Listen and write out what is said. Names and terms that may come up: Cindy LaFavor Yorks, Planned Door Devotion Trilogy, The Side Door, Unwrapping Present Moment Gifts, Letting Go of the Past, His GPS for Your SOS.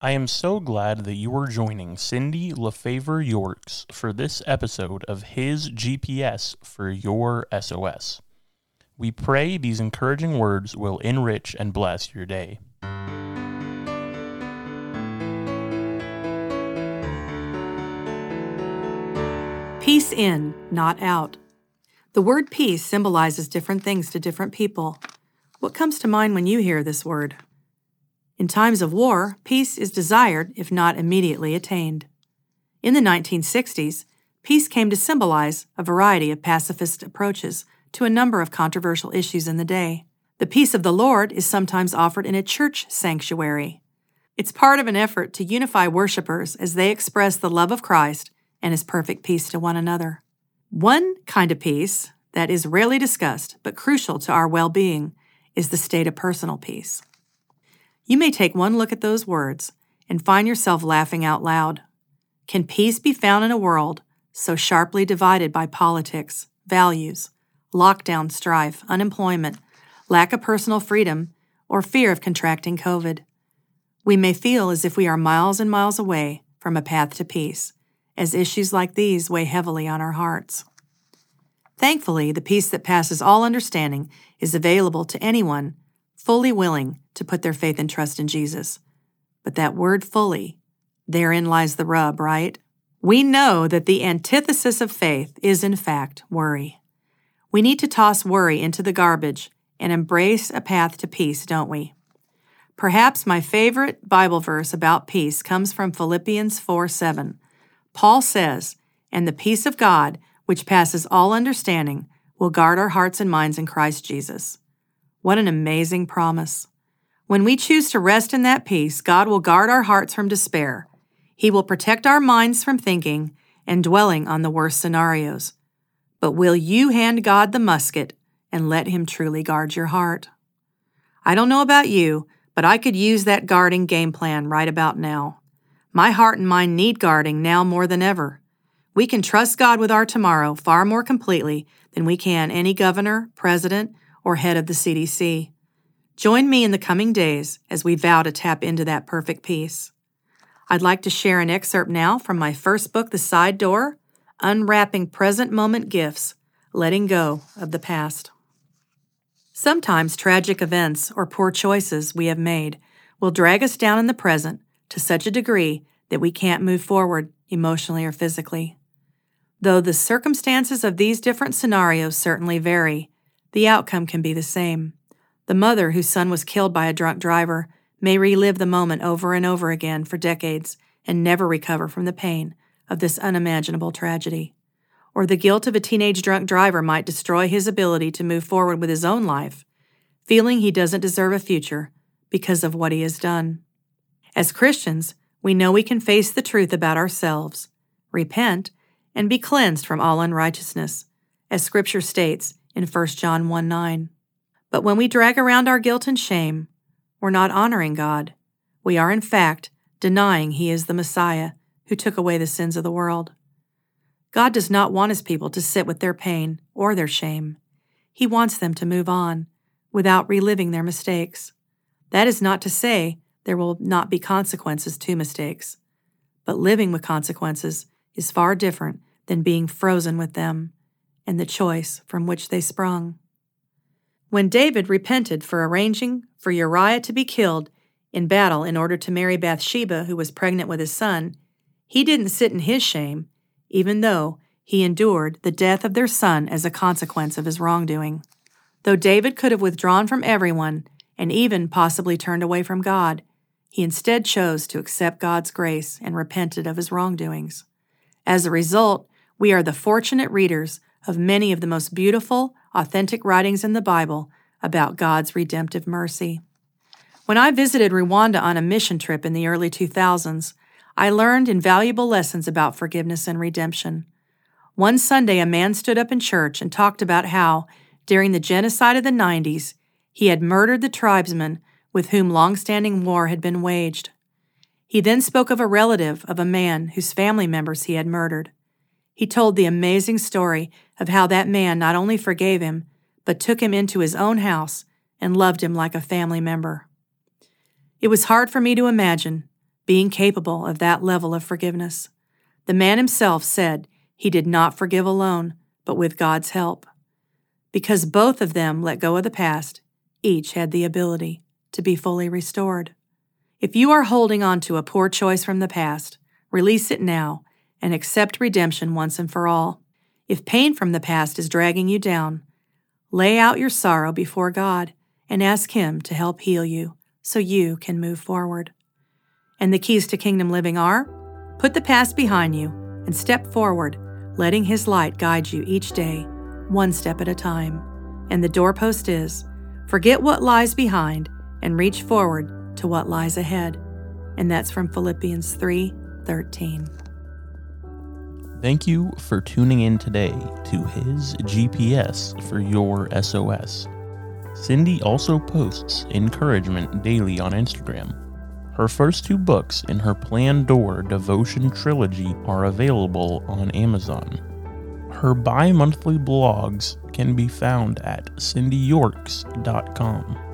I am so glad that you are joining Cindy LaFavor Yorks for this episode of His GPS for Your SOS. We pray these encouraging words will enrich and bless your day. Peace in, not out. The word peace symbolizes different things to different people. What comes to mind when you hear this word? In times of war, peace is desired if not immediately attained. In the 1960s, peace came to symbolize a variety of pacifist approaches to a number of controversial issues in the day. The peace of the Lord is sometimes offered in a church sanctuary. It's part of an effort to unify worshipers as they express the love of Christ and His perfect peace to one another. One kind of peace that is rarely discussed but crucial to our well-being is the state of personal peace. You may take one look at those words and find yourself laughing out loud. Can peace be found in a world so sharply divided by politics, values, lockdown strife, unemployment, lack of personal freedom, or fear of contracting COVID? We may feel as if we are miles and miles away from a path to peace, as issues like these weigh heavily on our hearts. Thankfully, the peace that passes all understanding is available to anyone fully willing to put their faith and trust in Jesus. But that word fully, therein lies the rub, right? We know that the antithesis of faith is, in fact, worry. We need to toss worry into the garbage and embrace a path to peace, don't we? Perhaps my favorite Bible verse about peace comes from Philippians 4:7. Paul says, "And the peace of God, which passes all understanding, will guard our hearts and minds in Christ Jesus." What an amazing promise. When we choose to rest in that peace, God will guard our hearts from despair. He will protect our minds from thinking and dwelling on the worst scenarios. But will you hand God the musket and let Him truly guard your heart? I don't know about you, but I could use that guarding game plan right about now. My heart and mind need guarding now more than ever. We can trust God with our tomorrow far more completely than we can any governor, president, or head of the CDC. Join me in the coming days as we vow to tap into that perfect peace. I'd like to share an excerpt now from my first book, The Side Door, Unwrapping Present Moment Gifts, Letting Go of the Past. Sometimes tragic events or poor choices we have made will drag us down in the present to such a degree that we can't move forward emotionally or physically. Though the circumstances of these different scenarios certainly vary, the outcome can be the same. The mother whose son was killed by a drunk driver may relive the moment over and over again for decades and never recover from the pain of this unimaginable tragedy. Or the guilt of a teenage drunk driver might destroy his ability to move forward with his own life, feeling he doesn't deserve a future because of what he has done. As Christians, we know we can face the truth about ourselves, repent, and be cleansed from all unrighteousness, as Scripture states, in 1 John 1:9. But when we drag around our guilt and shame, we're not honoring God. We are, in fact, denying He is the Messiah who took away the sins of the world. God does not want His people to sit with their pain or their shame. He wants them to move on without reliving their mistakes. That is not to say there will not be consequences to mistakes, but living with consequences is far different than being frozen with them and the choice from which they sprung. When David repented for arranging for Uriah to be killed in battle in order to marry Bathsheba, who was pregnant with his son, he didn't sit in his shame, even though he endured the death of their son as a consequence of his wrongdoing. Though David could have withdrawn from everyone and even possibly turned away from God, he instead chose to accept God's grace and repented of his wrongdoings. As a result, we are the fortunate readers of many of the most beautiful, authentic writings in the Bible about God's redemptive mercy. When I visited Rwanda on a mission trip in the early 2000s, I learned invaluable lessons about forgiveness and redemption. One Sunday, a man stood up in church and talked about how, during the genocide of the 90s, he had murdered the tribesmen with whom long-standing war had been waged. He then spoke of a relative of a man whose family members he had murdered. He told the amazing story of how that man not only forgave him, but took him into his own house and loved him like a family member. It was hard for me to imagine being capable of that level of forgiveness. The man himself said he did not forgive alone, but with God's help. Because both of them let go of the past, each had the ability to be fully restored. If you are holding on to a poor choice from the past, release it now and accept redemption once and for all. If pain from the past is dragging you down, lay out your sorrow before God and ask Him to help heal you so you can move forward. And the keys to kingdom living are: put the past behind you and step forward, letting His light guide you each day, one step at a time. And the doorpost is: forget what lies behind and reach forward to what lies ahead. And that's from Philippians 3:13. Thank you for tuning in today to His GPS for Your SOS. Cindy also posts encouragement daily on Instagram. Her first two books in her Planned Door Devotion Trilogy are available on Amazon. Her bi-monthly blogs can be found at cindyyorks.com.